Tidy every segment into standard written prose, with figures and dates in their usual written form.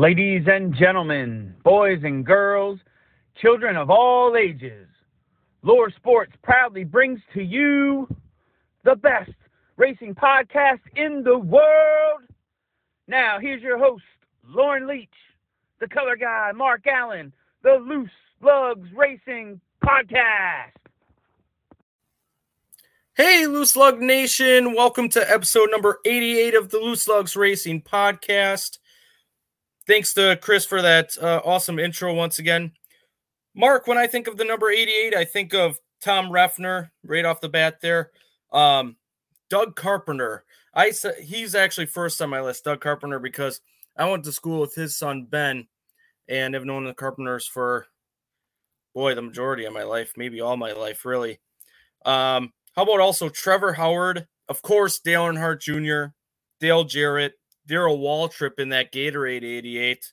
Ladies and gentlemen, boys and girls, children of all ages, Lore Sports proudly brings to you the best racing podcast in the world. Now, here's your host, Lauren Leach, the color guy, Mark Allen, the Loose Lugs Racing Podcast. Hey, Loose Lug Nation. Welcome to episode number 88 of the Loose Lugs Racing Podcast. Thanks to Chris for that awesome intro once again. Mark, when I think of the number 88, I think of Tom Reffner right off the bat there. Doug Carpenter. He's actually first on my list, Doug Carpenter, because I went to school with his son, Ben, and I've known the Carpenters for, the majority of my life, maybe all my life, really. How about also Trevor Howard, of course, Dale Earnhardt Jr., Dale Jarrett, Daryl Waltrip in that Gatorade 88.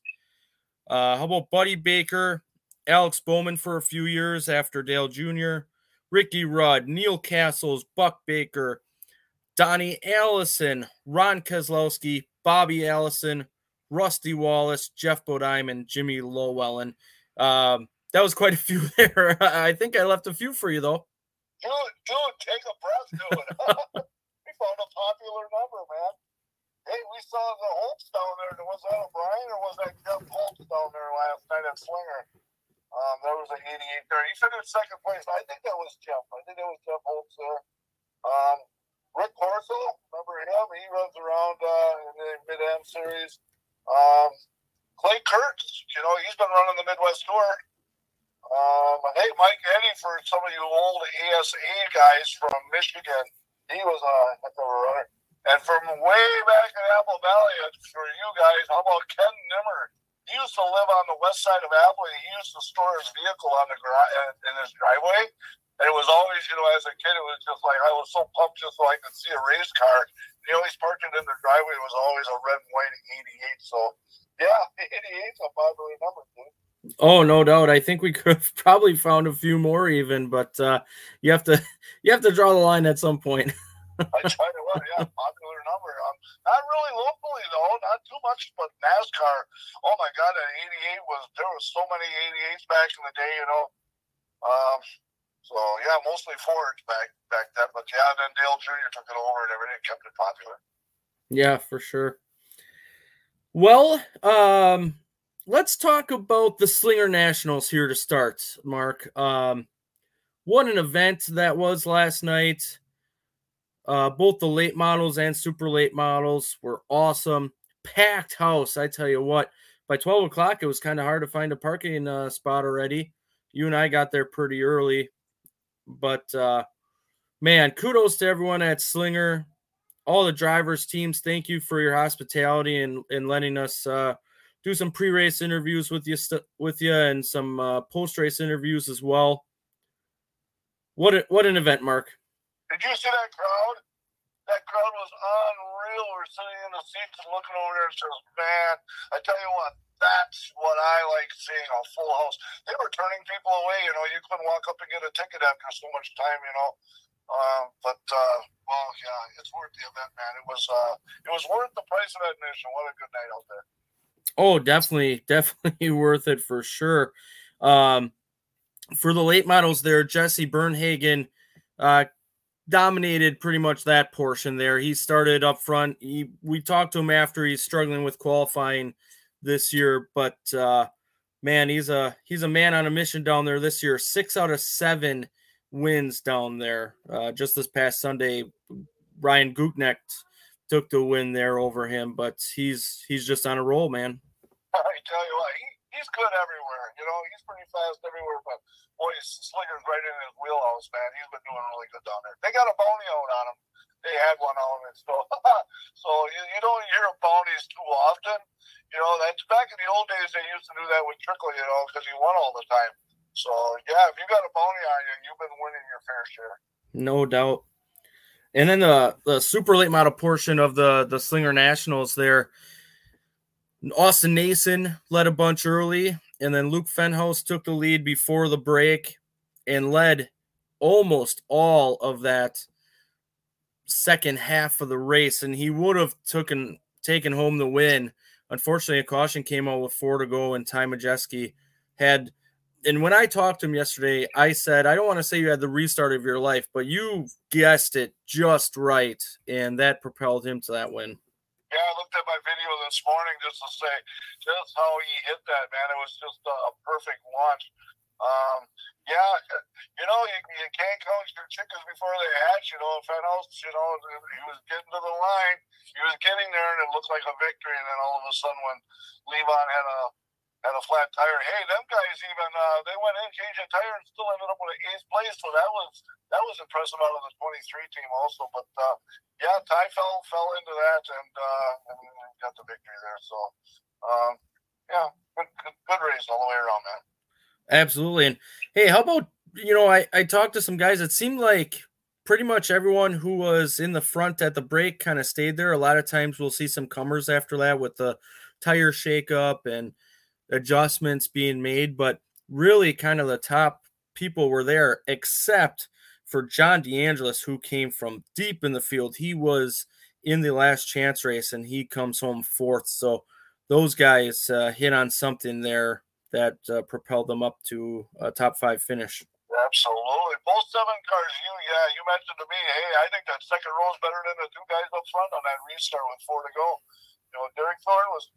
How about Buddy Baker, Alex Bowman for a few years after Dale Jr., Ricky Rudd, Neil Castles, Buck Baker, Donnie Allison, Ron Keselowski, Bobby Allison, Rusty Wallace, Jeff Bodiman, Jimmy Lowellen. That was quite a few there. I think I left a few for you, though. Dude, take a breath, dude. We found a popular number, man. Hey, we saw the Holtz down there. Was that O'Brien or was that Jeff Holtz down there last night at Slinger? That was an 88 there. He said it was second place. I think that was Jeff. I think that was Jeff Holtz there. Rick Corso, remember him? He runs around in the Mid-Am series. Clay Kurtz, he's been running the Midwest Tour. Hey, Mike Eddy, for some of you old ASA guys from Michigan, he was a runner. And from way back in Apple Valley, for you guys, how about Ken Nimmer? He used to live on the west side of Apple. He used to store his vehicle on the in his driveway. And it was always, as a kid, it was just like I was so pumped just so I could see a race car. He always parked it in the driveway. It was always a red and white 88. So, yeah, 88's a popular number, dude. Oh, no doubt. I think we could have probably found a few more even, but you have to draw the line at some point. I try to run, popular number. Not really locally, though, not too much, but NASCAR. Oh, my God, an 88 there was so many 88s back in the day, So, yeah, mostly Fords back then, but, yeah, then Dale Jr. took it over and everything kept it popular. Yeah, for sure. Well, let's talk about the Slinger Nationals here to start, Mark. What an event that was last night. Both the late models and super late models were awesome. Packed house, I tell you what. By 12 o'clock, it was kind of hard to find a parking spot already. You and I got there pretty early. But, man, kudos to everyone at Slinger. All the drivers, teams, thank you for your hospitality and letting us do some pre-race interviews with you, and some post-race interviews as well. What an event, Mark! Did you see that crowd? That crowd was unreal. We're sitting in the seats and looking over there and says, "Man, I tell you what, that's what I like seeing—a full house." They were turning people away. You couldn't walk up and get a ticket after so much time. But yeah, it's worth the event, man. It was worth the price of admission. What a good night out there. Oh, definitely worth it for sure. For the late models there, Jesse Bernhagen dominated pretty much that portion there. He started up front. We talked to him after. He's struggling with qualifying this year, but man, he's a man on a mission down there this year. 6 out of 7 wins down there. Just this past Sunday, Ryan Gutknecht took the win there over him, but he's just on a roll, man. I tell you what, he's good everywhere. He's pretty fast everywhere, but boy, Slinger's right in his wheelhouse, man. He's been doing really good down there. They got a bounty out on him. They had one on it, so you don't hear of bounties too often. That's back in the old days. They used to do that with Trickle, because he won all the time. So yeah, if you got a bounty on you, you've been winning your fair share. No doubt. And then the super late model portion of the Slinger Nationals there, Austin Nason led a bunch early, and then Luke Fenhouse took the lead before the break and led almost all of that second half of the race, and he would have taken home the win Unfortunately, a caution came out with 4 to go, and Ty Majeski had – and when I talked to him yesterday, I said, I don't want to say you had the restart of your life, but you guessed it just right, and that propelled him to that win. Yeah, I looked at my video this morning just to say just how he hit that, man. It was just a perfect launch. Yeah, you know, you can't count your chickens before they hatch, you know. If that else, you know, he was getting to the line, he was getting there, and it looked like a victory. And then all of a sudden, when Levon had a flat tire, hey, them guys even they went in, changed the tire, and still ended up with an 8th place. So that was impressive out of the 23 team also. But yeah, Ty fell into that and got the victory there. So yeah, good race all the way around, man. Absolutely. And hey, how about, you know, I talked to some guys. It seemed like pretty much everyone who was in the front at the break kind of stayed there. A lot of times we'll see some comers after that with the tire shakeup and adjustments being made, but really kind of the top people were there except for John DeAngelis, who came from deep in the field. He was in the last chance race and he comes home 4th. So those guys hit on something there that propelled them up to a top 5 finish. Absolutely. Both 7 cars, you mentioned to me, hey, I think that second row is better than the 2 guys up front on that restart with 4 to go. You know, Derek Thorne was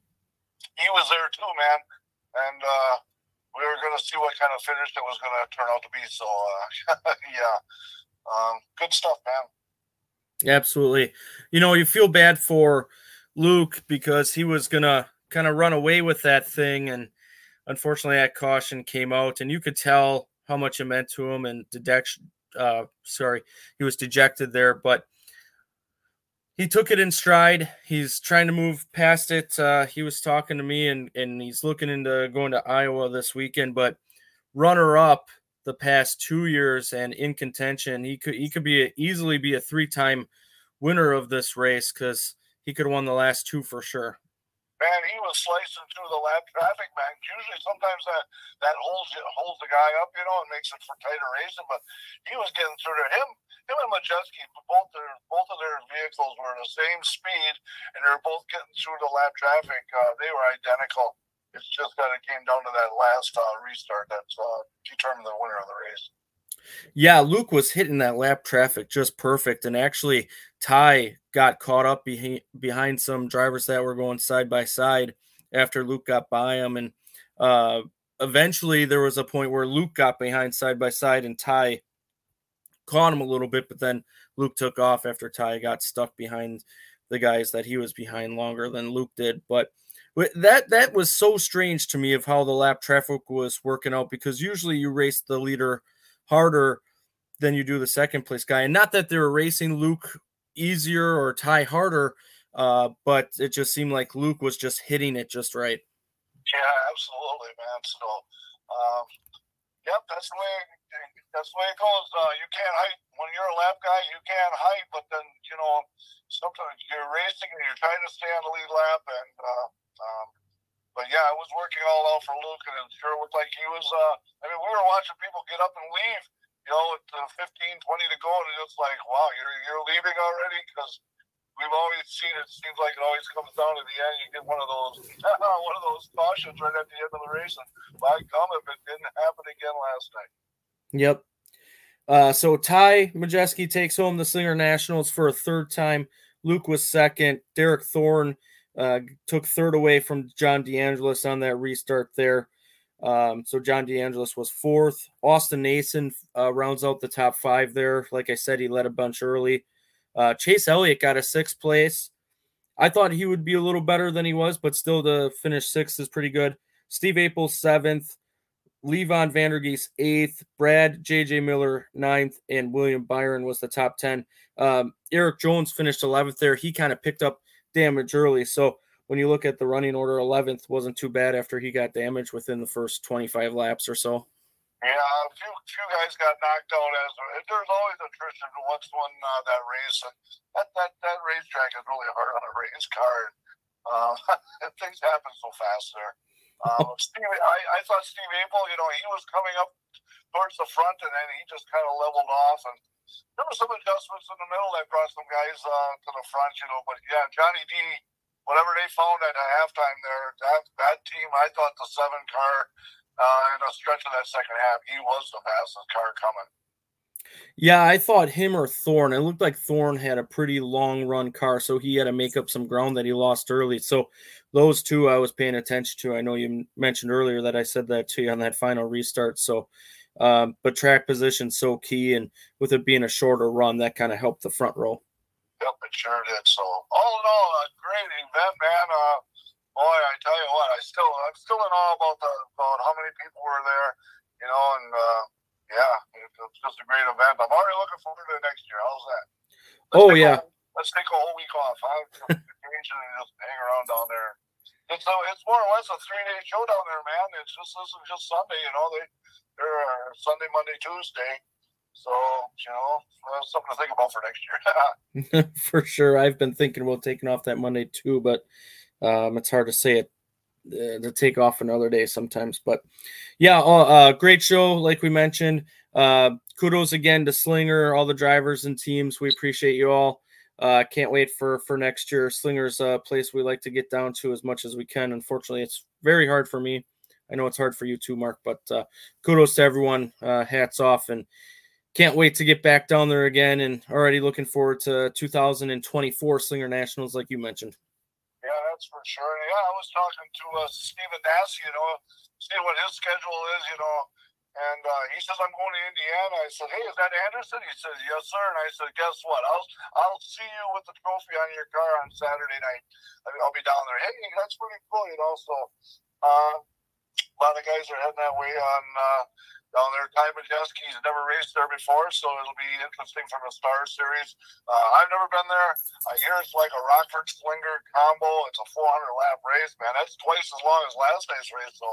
there too, man. And we were going to see what kind of finish it was going to turn out to be. So, yeah, good stuff, man. Absolutely. You know, you feel bad for Luke because he was going to kind of run away with that thing, and unfortunately, that caution came out, and you could tell how much it meant to him. And he was dejected there, but he took it in stride. He's trying to move past it. He was talking to me, and he's looking into going to Iowa this weekend. But runner-up the past 2 years and in contention, he could easily be a 3-time winner of this race because he could have won the last 2 for sure. Man, he was slicing through the lap traffic, man. Usually, sometimes that holds the guy up, you know, and makes it for tighter racing. But he was getting through there. Him and Majeski, both of their vehicles were the same speed, and they were both getting through the lap traffic. They were identical. It's just that it came down to that last restart that determined the winner of the race. Yeah, Luke was hitting that lap traffic just perfect, and actually Ty got caught up behind some drivers that were going side by side after Luke got by him, and eventually there was a point where Luke got behind side by side, and Ty caught him a little bit, but then Luke took off after Ty got stuck behind the guys that he was behind longer than Luke did, but that was so strange to me of how the lap traffic was working out, because usually you race the leader harder than you do the second place guy. And not that they were racing Luke easier or Ty harder, but it just seemed like Luke was just hitting it just right. Yeah, absolutely, man. So, yep, that's the way it goes. You can't hide when you're a lap guy. You can't hide, but then, you know, sometimes you're racing and you're trying to stay on the lead lap. And but yeah, it was working all out for Luke, and it sure looked like he was. I mean, we were watching people get up and leave, you know, with 15, 20 to go, and it's like, wow, you're leaving already, because we've always seen it. Seems like it always comes down to the end. You get one of those cautions right at the end of the race, and by gum, if it didn't happen again last night. Yep. So Ty Majeski takes home the Slinger Nationals for a 3rd time. Luke was 2nd. Derek Thorne took 3rd away from John DeAngelis on that restart there. So John DeAngelis was 4th. Austin Nason rounds out the top 5 there. Like I said, he led a bunch early. Chase Elliott got a 6th place. I thought he would be a little better than he was, but still to finish 6th is pretty good. Steve Apel 7th. Levon Vandergees 8th. Brad J.J. Miller 9th. And William Byron was the top 10. Eric Jones finished 11th there. He kind of picked up damage early, so when you look at the running order, 11th wasn't too bad after he got damaged within the first 25 laps or so. Yeah, a few guys got knocked out. There's always attrition once won that race. That racetrack is really hard on a race car. Things happen so fast there. I thought Steve Apel, you know, he was coming up towards the front, and then he just kind of leveled off, and there were some adjustments in the middle that brought some guys to the front, you know. But yeah, Johnny D whatever they found at halftime there, that team, I thought the seven car in a stretch of that second half, he was the fastest car coming. Yeah, I thought him or Thorne. It looked like Thorne had a pretty long run car, so he had to make up some ground that he lost early. So those two I was paying attention to. I know you mentioned earlier that I said that to you on that final restart. So, but track position's so key, and with it being a shorter run, that kind of helped the front row. Yep, it sure did. So, all in all, a great event, man. Boy, I tell you what, I'm still in awe about how many people were there, you know, and yeah, it's just a great event. I'm already looking forward to next year. How's that? Let's take a whole week off. Huh? Just hang around down there. It's more or less a 3-day show down there, man. It's just this is just Sunday, you know. They're Sunday, Monday, Tuesday. So, you know, that's something to think about for next year. For sure. I've been thinking about taking off that Monday too, but it's hard to say it. To take off another day sometimes, but yeah, great show. Like we mentioned, kudos again to Slinger, all the drivers and teams. We appreciate you all. Can't wait for next year. Slinger's a place we like to get down to as much as we can. Unfortunately, it's very hard for me. I know it's hard for you too, Mark, but kudos to everyone. Hats off, and can't wait to get back down there again, and already looking forward to 2024 Slinger Nationals, like you mentioned. For sure. Yeah, I was talking to Stephen Nass, you know, seeing what his schedule is, you know, and he says, I'm going to Indiana. I said, hey, is that Anderson? He says, yes, sir. And I said, guess what? I'll see you with the trophy on your car on Saturday night. I'll be down there. Hey, that's pretty cool, you know. So a lot of guys are heading that way on down there. Ty Majeski's never raced there before, so it'll be interesting from the Star Series. I've never been there. I hear it's like a Rockford Slinger combo. It's a 400-lap race, man. That's twice as long as last night's race, so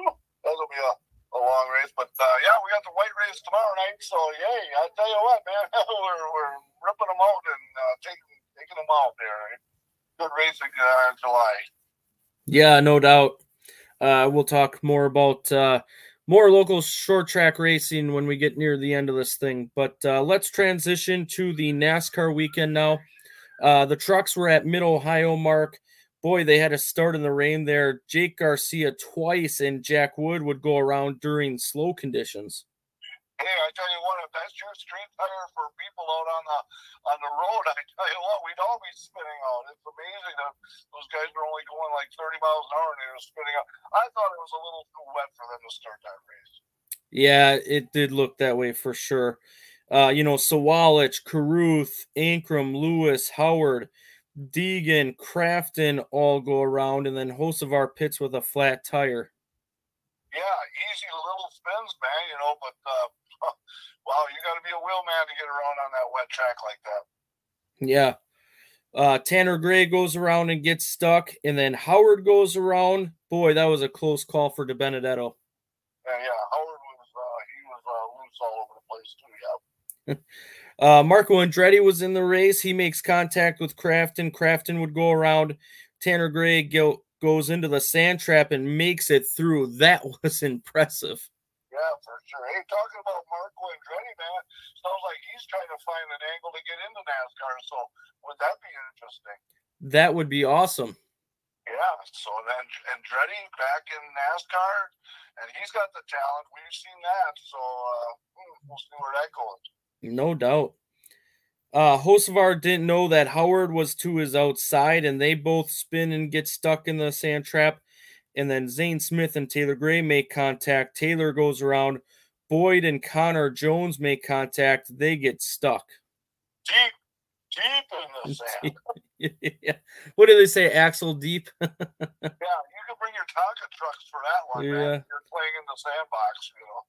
that'll be a long race. But, yeah, we got the white race tomorrow night, so, yay. I tell you what, man, we're ripping them out and taking them out there. Good racing in July. Yeah, no doubt. We'll talk more about more local short track racing when we get near the end of this thing. But let's transition to the NASCAR weekend now. The trucks were at Mid-Ohio, Mark. Boy, they had a start in the rain there. Jake Garcia twice and Jack Wood would go around during slow conditions. Hey, I tell you what, if that's your street tire for people out on the road, I tell you what, we'd all be spinning out. It's amazing that those guys were only going like 30 miles an hour and they were spinning out. I thought it was a little too wet for them to start that race. Yeah, it did look that way for sure. You know, Sawalich, Caruth, Ancrum, Lewis, Howard, Deegan, Crafton all go around, and then Hocevar pits with a flat tire. Yeah, easy little spins, man, you know, but wow, you got to be a wheel man to get around on that wet track like that. Yeah. Tanner Gray goes around and gets stuck, and then Howard goes around. Boy, that was a close call for De Benedetto. Yeah, Howard was loose all over the place too, yeah. Marco Andretti was in the race. He makes contact with Crafton. Crafton would go around. Tanner Gray goes into the sand trap and makes it through. That was impressive. Yeah, for sure. Hey, talking about Marco Andretti, man, sounds like he's trying to find an angle to get into NASCAR, so would that be interesting? That would be awesome. Yeah, so then Andretti back in NASCAR, and he's got the talent. We've seen that, so we'll see where that goes. No doubt. Hocevar didn't know that Howard was to his outside, and they both spin and get stuck in the sand trap. And then Zane Smith and Taylor Gray make contact. Taylor goes around. Boyd and Connor Jones make contact. They get stuck. Deep in the sand. Yeah. What do they say? Axle deep? Yeah, you can bring your Tonka trucks for that one, yeah. Man. You're playing in the sandbox, you know.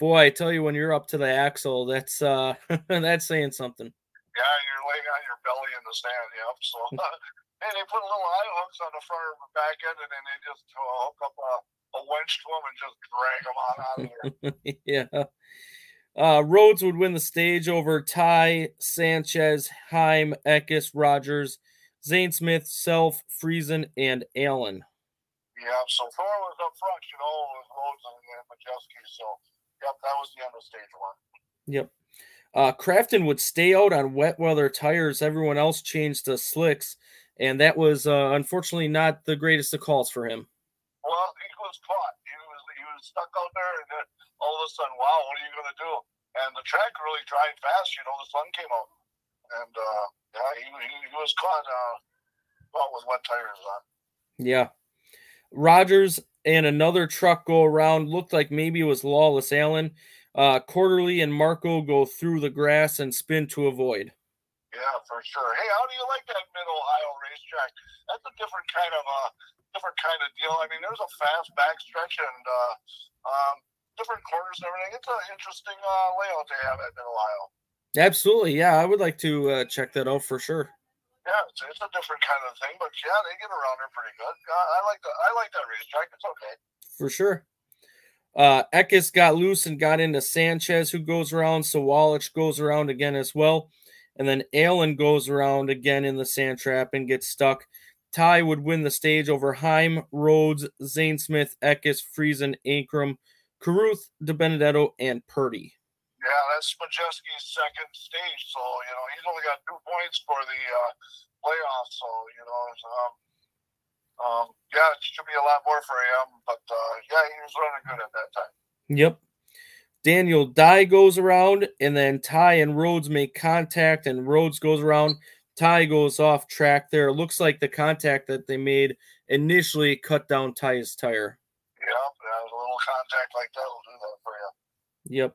Boy, I tell you, when you're up to the axle, that's that's saying something. Yeah, you're laying on your belly in the sand, yep. So, and they put little eye hooks on the front or the back end, and then they just hook up a winch to them and just drag them on out of there. Yeah. Rhodes would win the stage over Ty, Sanchez, Heim, Eckes, Rogers, Zane Smith, Self, Friesen, and Allen. Yeah, so far was up front, you know, with Rhodes and Majeski, so... Yep, that was the end of stage one. Yep. Crafton would stay out on wet weather tires. Everyone else changed to slicks. and that was unfortunately not the greatest of calls for him. Well, he was caught. He was stuck out there, and then all of a sudden, wow, what are you going to do? And the track really dried fast. The sun came out, and he was caught. Caught with wet tires on. Yeah, Rogers and another truck go around. Looked like maybe it was Lawless Allen. Quarterly and Marco go through the grass and spin to avoid. Yeah, for sure. Hey, how do you like that Mid-Ohio racetrack? That's a different kind of deal. I mean, there's a fast backstretch and different corners and everything. It's an interesting layout they have at Mid-Ohio. Absolutely, yeah. I would like to check that out for sure. Yeah, it's a different kind of thing, but yeah, they get around there pretty good. I like that racetrack. It's okay. For sure. Eckes got loose and got into Sanchez, who goes around. So Walich goes around again as well. And then Allen goes around again in the sand trap and gets stuck. Ty would win the stage over Heim, Rhodes, Zane Smith, Eckes, Friesen, Ancrum, Caruth, De Benedetto, and Purdy. Yeah, that's Majeski's second stage. So, he's only got 2 points for the playoffs. So, yeah, it should be a lot more for him. But, yeah, he was running good at that time. Yep. Daniel Dye goes around, and then Ty and Rhodes make contact, and Rhodes goes around. Ty goes off track there. It looks like the contact that they made initially cut down Ty's tire. Yep, a little contact like that will do that for you. Yep.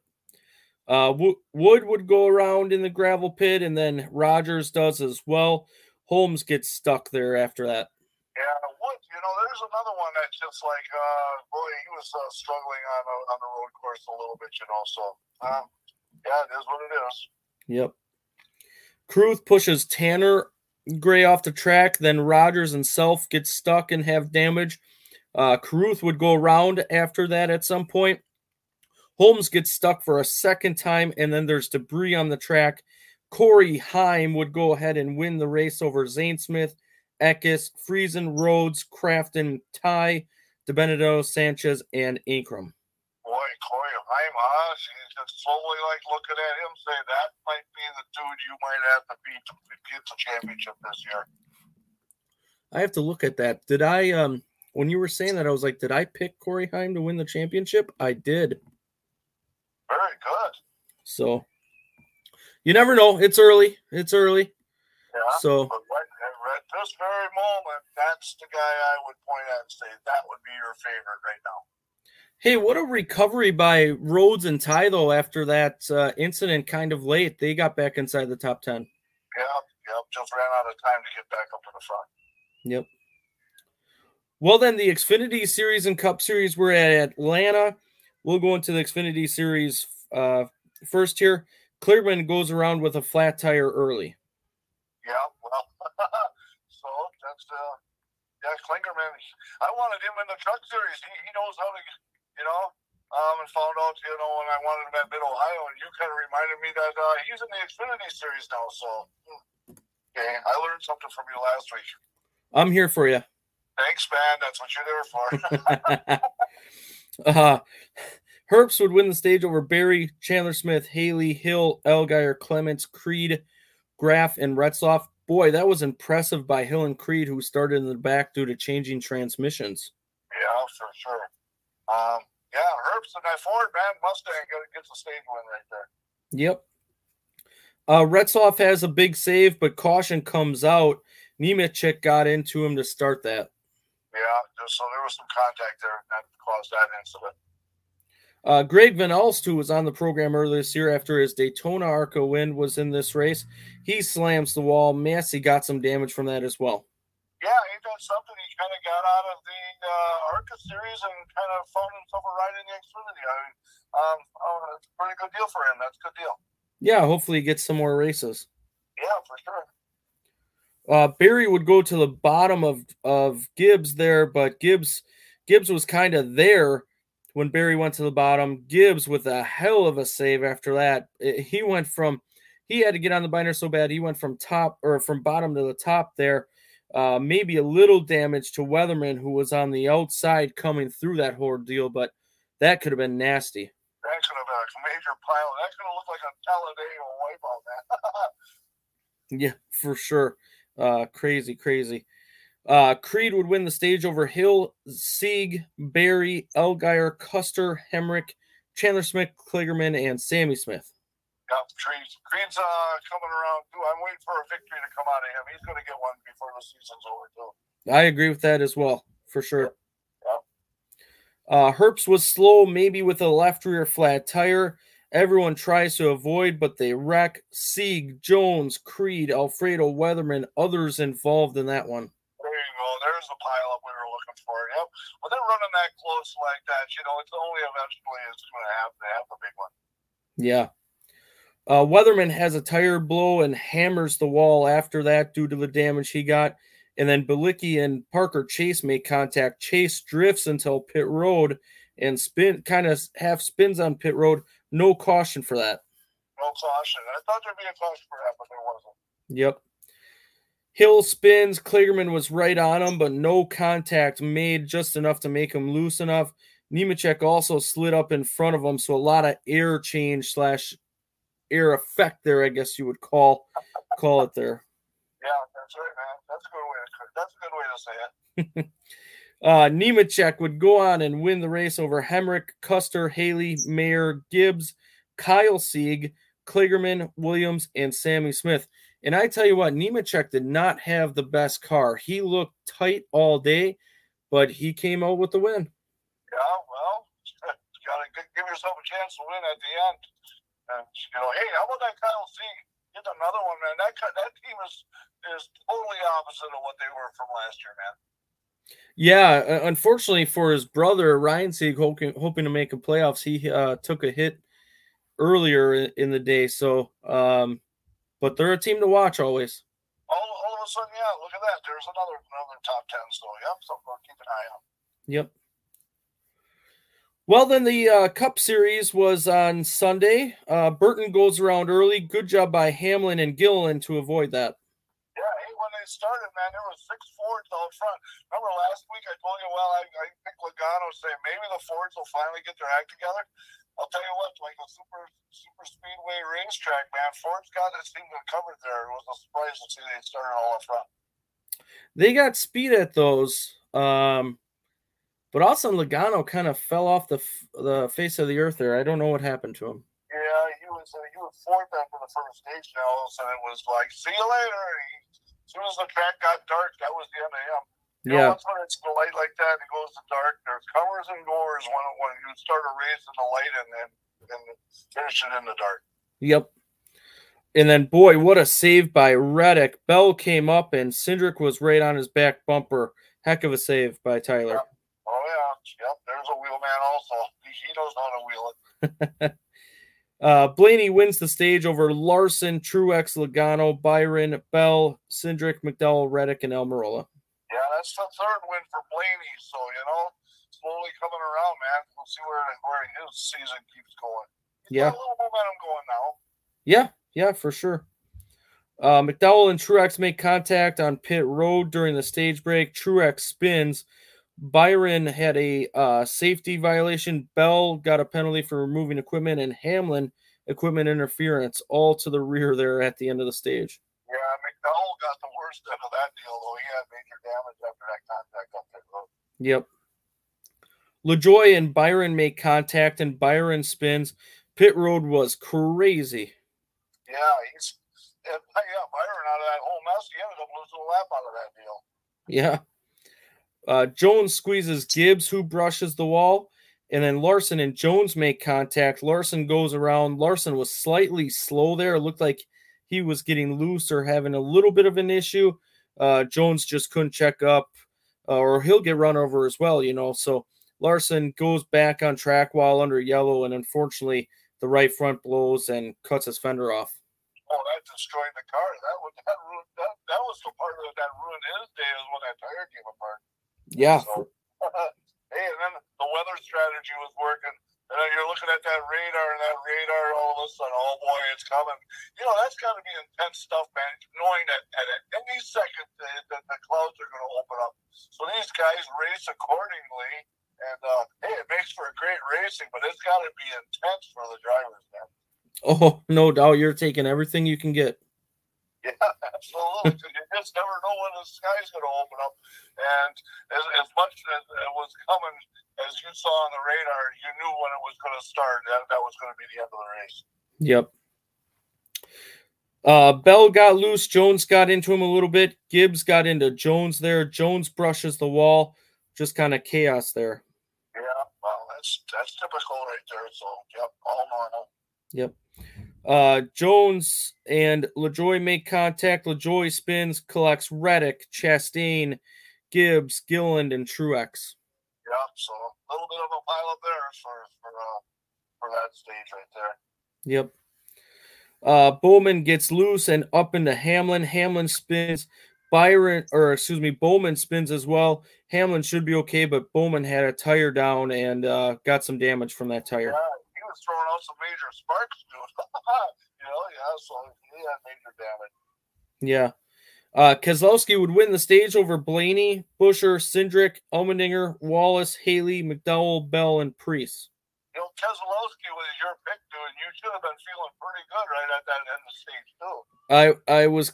Wood would go around in the gravel pit, and then Rogers does as well. Holmes gets stuck there after that. Yeah, Wood, there's another one that's just like, boy, he was struggling on the road course a little bit, so, yeah, it is what it is. Yep. Cruz pushes Tanner Gray off the track, then Rogers himself gets stuck and have damage. Cruz would go around after that at some point. Holmes gets stuck for a second time, and then there's debris on the track. Corey Heim would go ahead and win the race over Zane Smith, Eckes, Friesen, Rhodes, Crafton, Ty, DeBenedetto, Sanchez, and Ancrum. Boy, Corey Heim, she's just slowly looking at him, say that might be the dude you might have to beat to get the championship this year. I have to look at that. Did I, when you were saying that, I was like, did I pick Corey Heim to win the championship? I did. Very good. So, you never know. It's early. Yeah. So. At this very moment, that's the guy I would point at and say that would be your favorite right now. Hey, what a recovery by Rhodes and Ty, though, after that incident kind of late. They got back inside the top 10. Yep. Just ran out of time to get back up to the front. Yep. Well, then the Xfinity Series and Cup Series were at Atlanta. We'll go into the Xfinity Series first here. Clearman goes around with a flat tire early. Yeah, well. So that's Klingerman. I wanted him in the Truck Series. He knows how to, and found out, when I wanted him at Mid-Ohio, and you kind of reminded me that he's in the Xfinity Series now. So, okay, I learned something from you last week. I'm here for you. Thanks, man. That's what you're there for. Herbst would win the stage over Barry, Chandler Smith, Haley, Hill, Allgaier, Clements, Creed, Graf, and Retzloff. Boy, that was impressive by Hill and Creed, who started in the back due to changing transmissions. Yeah, for sure. Yeah, Herbst and that Ford, man, Mustang gets a stage win right there. Yep. Retzloff has a big save, but caution comes out. Nemechek got into him to start that. Yeah, so there was some contact there that caused that incident. Greg Van Alst, who was on the program earlier this year after his Daytona ARCA win, was in this race. He slams the wall. Massey got some damage from that as well. Yeah, he did something. He kind of got out of the ARCA series and kind of found himself a ride in the Xfinity. I mean, it's a pretty good deal for him. That's a good deal. Yeah, hopefully he gets some more races. Yeah, for sure. Barry would go to the bottom of Gibbs there, but Gibbs was kind of there when Barry went to the bottom. Gibbs with a hell of a save after that. He had to get on the binder so bad, he went from bottom to the top there. Maybe a little damage to Weatherman, who was on the outside coming through that whole deal, but that could have been nasty. That could have been a major pile. That's going to look like a Talladega wipeout, man. Yeah, for sure. Crazy. Creed would win the stage over Hill, Sieg, Barry, Allgaier, Custer, Hemrick, Chandler Smith, Kligerman, and Sammy Smith. Yep, Creed's coming around, too. I'm waiting for a victory to come out of him. He's going to get one before the season's over, too. I agree with that as well, for sure. Yep. Herbst was slow, maybe with a left rear flat tire. Everyone tries to avoid, but they wreck. Sieg, Jones, Creed, Alfredo, Weatherman, others involved in that one. There's the pileup we were looking for. Yep. Well, they're running that close like that. You know, it's only eventually it's going to happen. They have the big one. Yeah. Weatherman has a tire blow and hammers the wall after that due to the damage he got. And then Bilicki and Parker Chase make contact. Chase drifts until pit road and kind of half spins on pit road. No caution for that. No caution. I thought there'd be a caution for that, but there wasn't. Yep. Hill spins. Kligerman was right on him, but no contact made, just enough to make him loose enough. Nemechek also slid up in front of him, so a lot of air change / air effect there, I guess you would call it there. Yeah, that's right, man. That's a good way to say it. Nemechek would go on and win the race over Hemrick, Custer, Haley, Mayer, Gibbs, Kyle Sieg, Kligerman, Williams, and Sammy Smith. And I tell you what, Nemechek did not have the best car. He looked tight all day, but he came out with the win. Yeah, well, you got to give yourself a chance to win at the end. And, you know, hey, how about that Kyle Sieg? Get another one, man. That team is totally opposite of what they were from last year, man. Yeah, unfortunately for his brother, Ryan Sieg, hoping to make the playoffs, he took a hit earlier in the day, so – but they're a team to watch always. All of a sudden, yeah, look at that. There's another top 10 still. Yep, something to keep an eye on. Yep. Well, then the Cup Series was on Sunday. Burton goes around early. Good job by Hamlin and Gilliland to avoid that. Yeah, hey, when they started, man, there was 6 Fords out front. Remember last week I told you, well, I think Logano saying maybe the Fords will finally get their act together. I'll tell you what, like a super speedway racetrack, man, Ford's got his team covered there. It was a surprise to see they started all up front. They got speed at those, but also Logano kind of fell off the face of the earth there. I don't know what happened to him. Yeah, he was fourth after the first stage now, so it was like, see you later. As soon as the track got dark, that was the end of him. You know, once when it's the light like that, it goes to dark. There's comers and goers when you start a race in the light and then finish it in the dark. Yep. And then, boy, what a save by Reddick. Bell came up, and Cindric was right on his back bumper. Heck of a save by Tyler. Yep. Oh, yeah. Yep, there's a wheel man also. He knows how to wheel it. Blaney wins the stage over Larson, Truex, Logano, Byron, Bell, Cindric, McDowell, Reddick, and Almirola. Yeah, that's the third win for Blaney. So, you know, slowly coming around, man. We'll see where his season keeps going. He's got a little momentum going now. Yeah, for sure. McDowell and Truex make contact on pit road during the stage break. Truex spins. Byron had a safety violation. Bell got a penalty for removing equipment, and Hamlin equipment interference, all to the rear there at the end of the stage. Yeah, McDowell got the worst end of that deal, though. He had major damage after that contact up that road. Yep. LaJoie and Byron make contact, and Byron spins. Pit road was crazy. Yeah, Byron out of that whole mess, he ended up losing a lap out of that deal. Yeah. Jones squeezes Gibbs, who brushes the wall, and then Larson and Jones make contact. Larson goes around. Larson was slightly slow there. It looked like he was getting loose or having a little bit of an issue. Jones just couldn't check up, or he'll get run over as well, you know. So Larson goes back on track while under yellow, and unfortunately the right front blows and cuts his fender off. Oh, that destroyed the car. That was the part of that ruined his day is when that tire came apart. Yeah. So, hey, and then the weather strategy was working. And then you're looking at that radar, and that radar all of a sudden, oh, boy, it's coming. You know, that's got to be intense stuff, man, knowing that at any second that the clouds are going to open up. So these guys race accordingly, and, hey, it makes for a great racing, but it's got to be intense for the drivers, man. Oh, no doubt. You're taking everything you can get. Yeah, absolutely. You just never know when the sky's going to open up. And as much as it was coming, as you saw on the radar, you knew when it was going to start. That was going to be the end of the race. Yep. Bell got loose. Jones got into him a little bit. Gibbs got into Jones there. Jones brushes the wall. Just kind of chaos there. Yeah, well, that's typical right there. So, yep, all normal. Yep. Jones and LaJoy make contact. LaJoy spins, collects Reddick, Chastain, Gibbs, Gilland, and Truex. Yeah, so a little bit of a pile up there for that stage right there. Yep. Bowman gets loose and up into Hamlin. Hamlin spins. Bowman spins as well. Hamlin should be okay, but Bowman had a tire down and got some damage from that tire. Yeah, he was throwing out some major sparks to it. So he had major damage. Yeah. Keselowski would win the stage over Blaney, Buescher, Cindric, Allmendinger, Wallace, Haley, McDowell, Bell, and Preece. You know, Keselowski was your pick, dude. You should have been feeling pretty good right at that end of stage too. I was.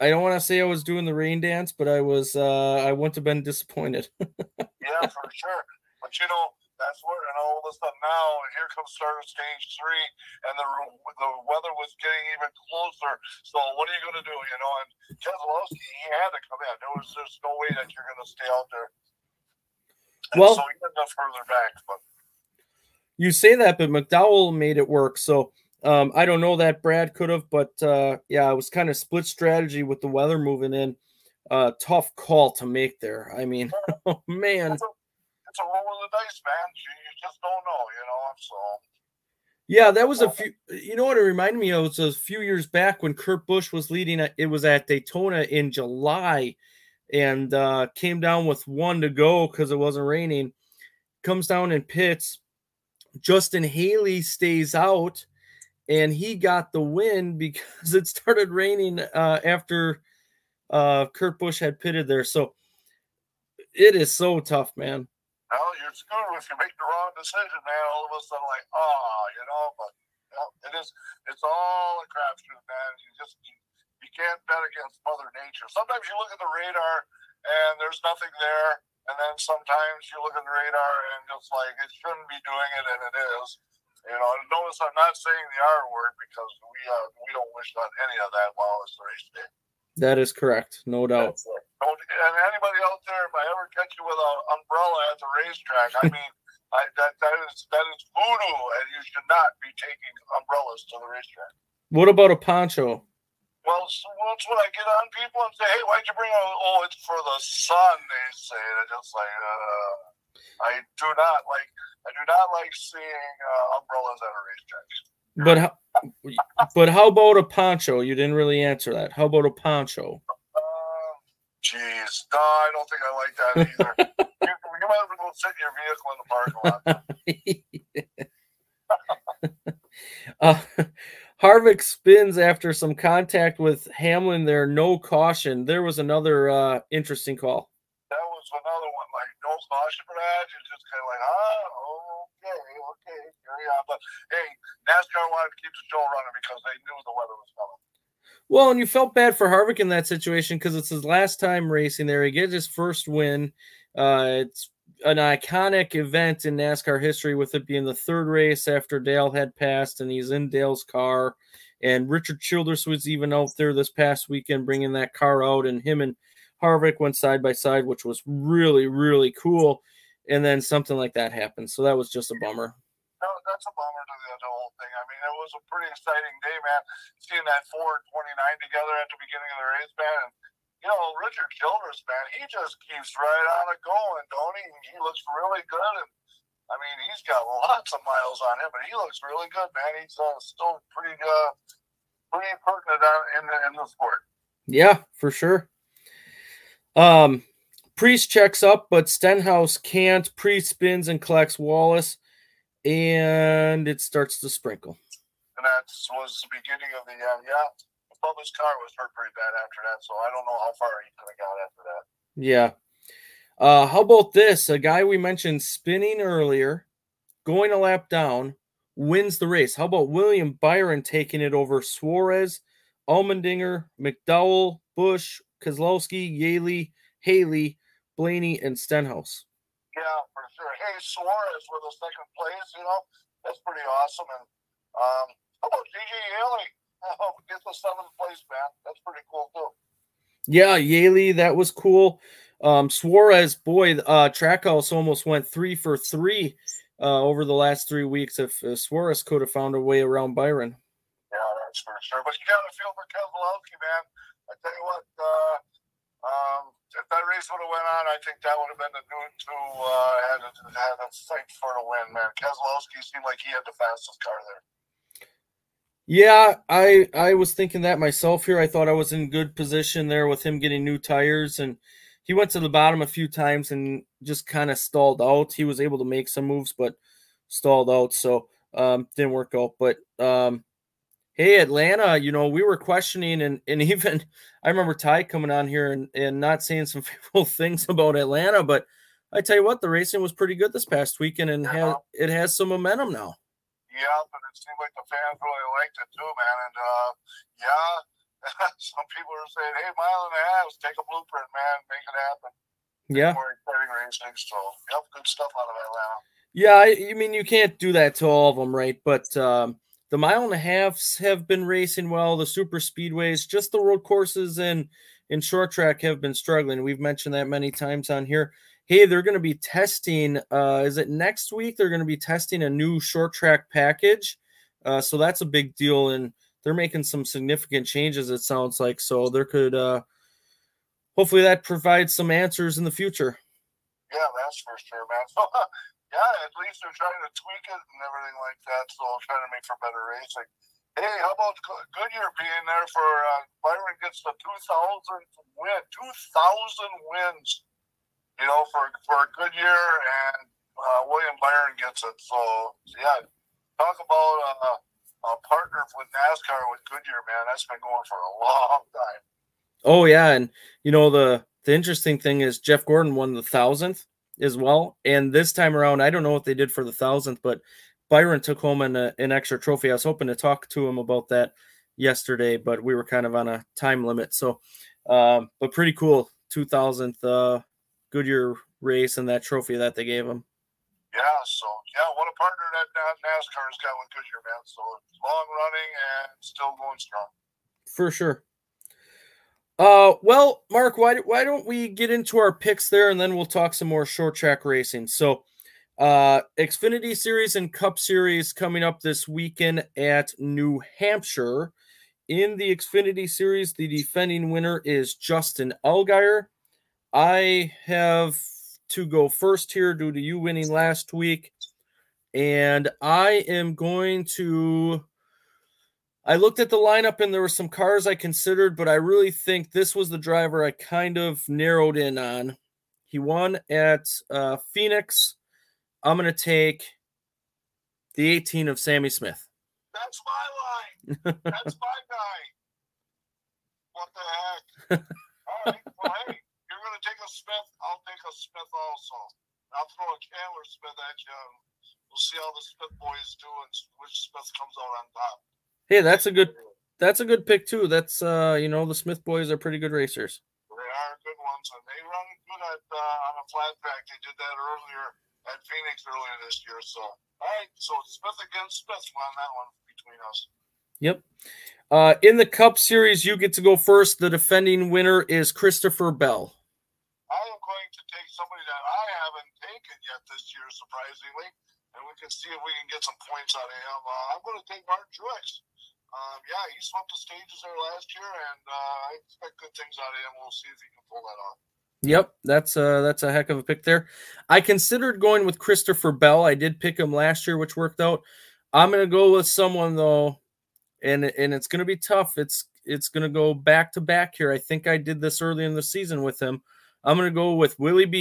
I don't want to say I was doing the rain dance, but I was. I wouldn't have been disappointed. Yeah, for sure. But you know, that's where, and all of a sudden now, here comes start of stage three, and the weather was getting even closer. So what are you going to do? You know, and Keselowski, he had to come in. There was just no way that you're going to stay out there. And well, so he ended up further back. But you say that, but McDowell made it work. So. I don't know that Brad could have, but yeah, it was kind of split strategy with the weather moving in. Tough call to make there. I mean, oh, man. It's a roll of the dice, man. You just don't know, you know. So. Yeah, that was a few. You know what it reminded me of? It was a few years back when Kurt Busch was leading. It was at Daytona in July and came down with one to go because it wasn't raining. Comes down and pits. Justin Haley stays out. And he got the win because it started raining after Kurt Busch had pitted there. So it is so tough, man. Well, you're screwed if you make the wrong decision, man. All of a sudden, like, you know. But you know, it's all a crapshoot, man. You can't bet against Mother Nature. Sometimes you look at the radar and there's nothing there, and then sometimes you look at the radar and it's like it shouldn't be doing it, and it is. You know, notice I'm not saying the R word because we don't wish on any of that while it's race day. That is correct, no doubt. And anybody out there, if I ever catch you with an umbrella at the racetrack, I mean, that is voodoo, and you should not be taking umbrellas to the racetrack. What about a poncho? Well, so that's when I get on people and say, "Hey, why'd you bring a?" Oh, it's for the sun. They say, and it's just like, I do not like seeing umbrellas at a racetrack. But how about a poncho? You didn't really answer that. How about a poncho? Jeez, no, I don't think I like that either. you might have to go sit in your vehicle in the parking lot. Harvick spins after some contact with Hamlin there. No caution. There was another interesting call. That was another one, like no caution for that. You're just kind of like, okay, carry on. But hey, NASCAR wanted to keep the show running because they knew the weather was coming. Well, and you felt bad for Harvick in that situation because it's his last time racing there. He gets his first win. It's an iconic event in NASCAR history, with it being the third race after Dale had passed, and he's in Dale's car. And Richard Childress was even out there this past weekend bringing that car out, and him and Harvick went side by side, which was really, really cool. And then something like that happened. So that was just a bummer. That's a bummer to the whole thing. I mean, it was a pretty exciting day, man. Seeing that Ford 29 together at the beginning of the race, man. And, you know, Richard Childress, man, he just keeps right on it going, don't he? He looks really good. And I mean, he's got lots of miles on him, but he looks really good, man. He's still pretty pertinent in the sport. Yeah, for sure. Priest checks up, but Stenhouse can't. Priest spins and collects Wallace, and it starts to sprinkle. And that was the beginning of the end. Yeah, Bubba's car was hurt pretty bad after that, so I don't know how far he could have got after that. Yeah. How about this? A guy we mentioned spinning earlier, going a lap down, wins the race. How about William Byron taking it over Suarez, Allmendinger, McDowell, Busch, Kozlowski, Yaley, Haley, Blaney, and Stenhouse. Yeah, for sure. Hey, Suarez with a second place, you know, that's pretty awesome. And how about DJ Yaley? Get the seventh place, man. That's pretty cool, too. Yeah, Yaley, that was cool. Suarez, boy, Trackhouse almost went 3 for 3 over the last 3 weeks if Suarez could have found a way around Byron. Yeah, that's for sure. But you got to feel for Kozlowski, man. I tell you what, if that race would have went on, I think that would have been the dude who had a sight for the win, man. Kozlowski seemed like he had the fastest car there. Yeah, I was thinking that myself here. I thought I was in good position there with him getting new tires, and he went to the bottom a few times and just kind of stalled out. He was able to make some moves, but stalled out, so didn't work out. But hey, Atlanta, you know, we were questioning, and even I remember Ty coming on here and not saying some favorable things about Atlanta, but I tell you what, the racing was pretty good this past weekend, and it has some momentum now. Yeah, but it seemed like the fans really liked it too, man. And yeah, some people are saying, "Hey, mile and a half, take a blueprint, man, make it happen." Yeah, more exciting racing, so yep, good stuff out of Atlanta. Yeah, I mean, you can't do that to all of them, right? But the mile and a halves have been racing well. The super speedways, just the road courses and short track have been struggling. We've mentioned that many times on here. Hey, they're going to be testing, is it next week? They're going to be testing a new short track package. So that's a big deal. And they're making some significant changes, it sounds like. So there could, hopefully that provides some answers in the future. Yeah, that's for sure, man. So, yeah, at least they're trying to tweak it and everything like that. So they'll try to make for better racing. Hey, how about Goodyear being there for Byron gets the 2,000 wins. You know, for Goodyear, and William Byron gets it. So, yeah, talk about a partner with NASCAR with Goodyear, man. That's been going for a long time. Oh, yeah, and, you know, the interesting thing is Jeff Gordon won the 1,000th as well, and this time around, I don't know what they did for the 1,000th, but Byron took home an extra trophy. I was hoping to talk to him about that yesterday, but we were kind of on a time limit. So, but pretty cool, 2,000th Goodyear race and that trophy that they gave him. Yeah, so, yeah, what a partner that NASCAR's got with Goodyear, man. So, long running and still going strong. For sure. Well, Mark, why don't we get into our picks there, and then we'll talk some more short track racing. So, Xfinity Series and Cup Series coming up this weekend at New Hampshire. In the Xfinity Series, the defending winner is Justin Allgaier. I have to go first here due to you winning last week, and I am going to – I looked at the lineup, and there were some cars I considered, but I really think this was the driver I kind of narrowed in on. He won at Phoenix. I'm going to take the 18 of Sammy Smith. That's my line. That's my guy. What the heck? All right, well, hey. Take a Smith, I'll take a Smith also. I'll throw a Chandler Smith at you. We'll see how the Smith boys do and which Smith comes out on top. Hey, that's a good pick too. That's you know, the Smith boys are pretty good racers. They are good ones, and they run good at on a flat track. They did that earlier at Phoenix earlier this year. So all right, so Smith against Smith on that one between us. Yep. In the Cup Series, you get to go first. The defending winner is Christopher Bell. I am going to take somebody that I haven't taken yet this year, surprisingly, and we can see if we can get some points out of him. I'm going to take Martin Truex. Yeah, he swept the stages there last year, and I expect good things out of him. We'll see if he can pull that off. Yep, that's a heck of a pick there. I considered going with Christopher Bell. I did pick him last year, which worked out. I'm going to go with someone, though, and it's going to be tough. It's going to go back-to-back here. I think I did this early in the season with him. I'm going to go with William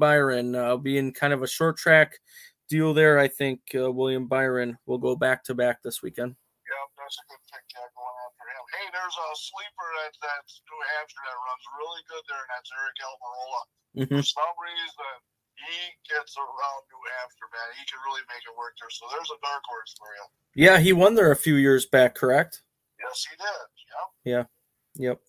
Byron. I'll be in kind of a short track deal there. I think William Byron will go back-to-back this weekend. Yeah, that's a good pick going after him. Hey, there's a sleeper that's New Hampshire that runs really good there, and that's Eric Almirola. Mm-hmm. For some reason, he gets around New Hampshire, man. He can really make it work there. So there's a dark horse for him. Yeah, he won there a few years back, correct? Yes, he did. Yeah. Yep.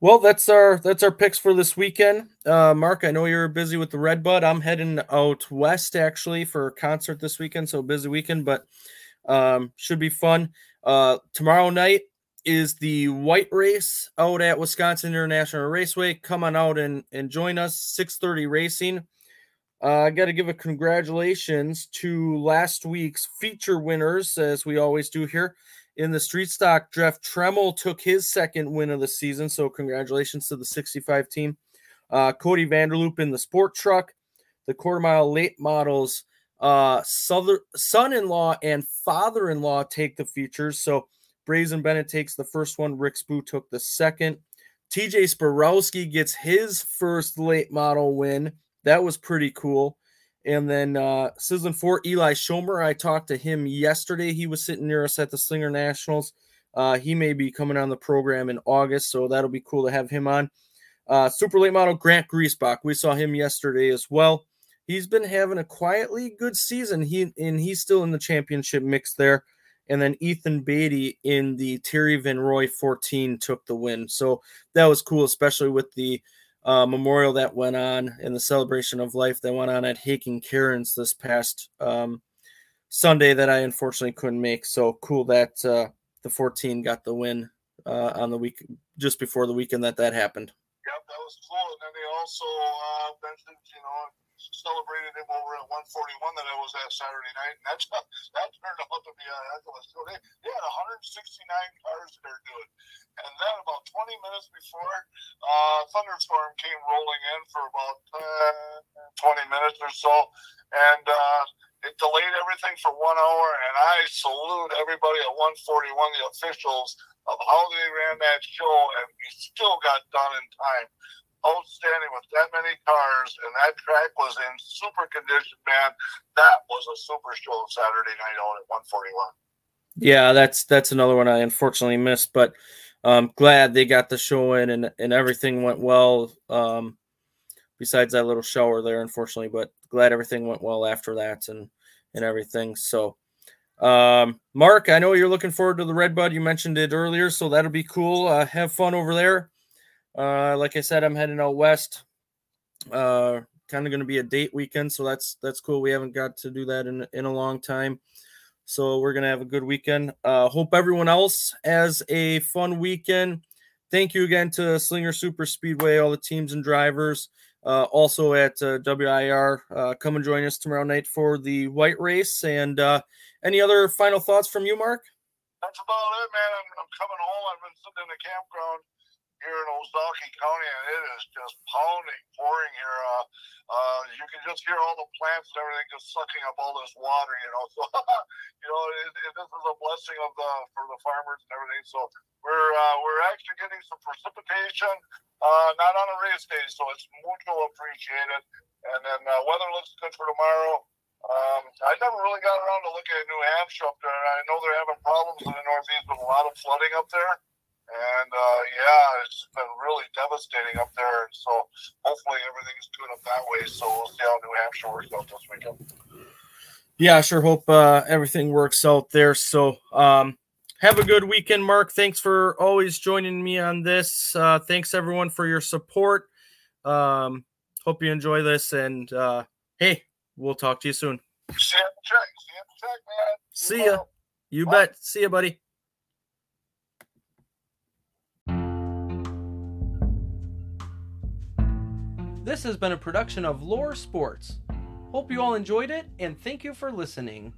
Well, that's our picks for this weekend. Mark, I know you're busy with the Redbud. I'm heading out west actually for a concert this weekend, so busy weekend, but should be fun. Tomorrow night is the white race out at Wisconsin International Raceway. Come on out and join us. 6:30 racing. I got to give a congratulations to last week's feature winners, as we always do here. In the street stock, Jeff Tremmel took his second win of the season, so congratulations to the 65 team. Cody Vanderloop in the sport truck, the quarter-mile late models. Son-in-law and father-in-law take the features, so Brazen Bennett takes the first one. Rick Spoo took the second. TJ Sporowski gets his first late model win. That was pretty cool. And then Sizzling 4, Eli Schomer, I talked to him yesterday. He was sitting near us at the Slinger Nationals. He may be coming on the program in August, so that'll be cool to have him on. Super late model Grant Griesbach, we saw him yesterday as well. He's been having a quietly good season, he's still in the championship mix there. And then Ethan Beatty in the Terry Van Roy 14 took the win. So that was cool, especially with the memorial that went on and the celebration of life that went on at Haken Cairns this past Sunday that I unfortunately couldn't make. So cool that the 14 got the win on the week just before the weekend that happened. Yep, that was cool. And then they also mentioned, celebrated him over at 141 that I was at Saturday night. And that turned out to be a heck of a show. They had 169 cars that are doing. And then about 20 minutes before, thunderstorm came rolling in for about 20 minutes or so. And it delayed everything for 1 hour. And I salute everybody at 141, the officials, of how they ran that show. And we still got done in time. Outstanding with that many cars, and that track was in super condition, man. That was a super show Saturday night out at 141. Yeah, that's another one I unfortunately missed, but I'm glad they got the show in and everything went well. Besides that little shower there, unfortunately, but glad everything went well after that and everything. So Mark, I know you're looking forward to the Redbud. You mentioned it earlier, so that'll be cool. Have fun over there. Like I said, I'm heading out west. Kind of going to be a date weekend, so that's cool. We haven't got to do that in a long time, so we're going to have a good weekend. Hope everyone else has a fun weekend. Thank you again to Slinger Super Speedway, all the teams and drivers. Also at WIR, come and join us tomorrow night for the white race. And any other final thoughts from you, Mark? That's about it, man. I'm coming home. I've been sitting in the campground here in Ozaukee County, and it is just pounding, pouring here. You can just hear all the plants and everything just sucking up all this water, So, this is a blessing for the farmers and everything. So we're actually getting some precipitation, not on a race day, so it's mucho appreciated. And then weather looks good for tomorrow. I never really got around to looking at New Hampshire up there. I know they're having problems in the Northeast with a lot of flooding up there. And, it's been really devastating up there. So hopefully everything's good up that way. So we'll see how New Hampshire works out this weekend. Yeah, I sure hope everything works out there. So have a good weekend, Mark. Thanks for always joining me on this. Thanks, everyone, for your support. Hope you enjoy this. And, hey, we'll talk to you soon. See you at the track. Man. See ya. You bet. See ya, buddy. This has been a production of Lore Sports. Hope you all enjoyed it, and thank you for listening.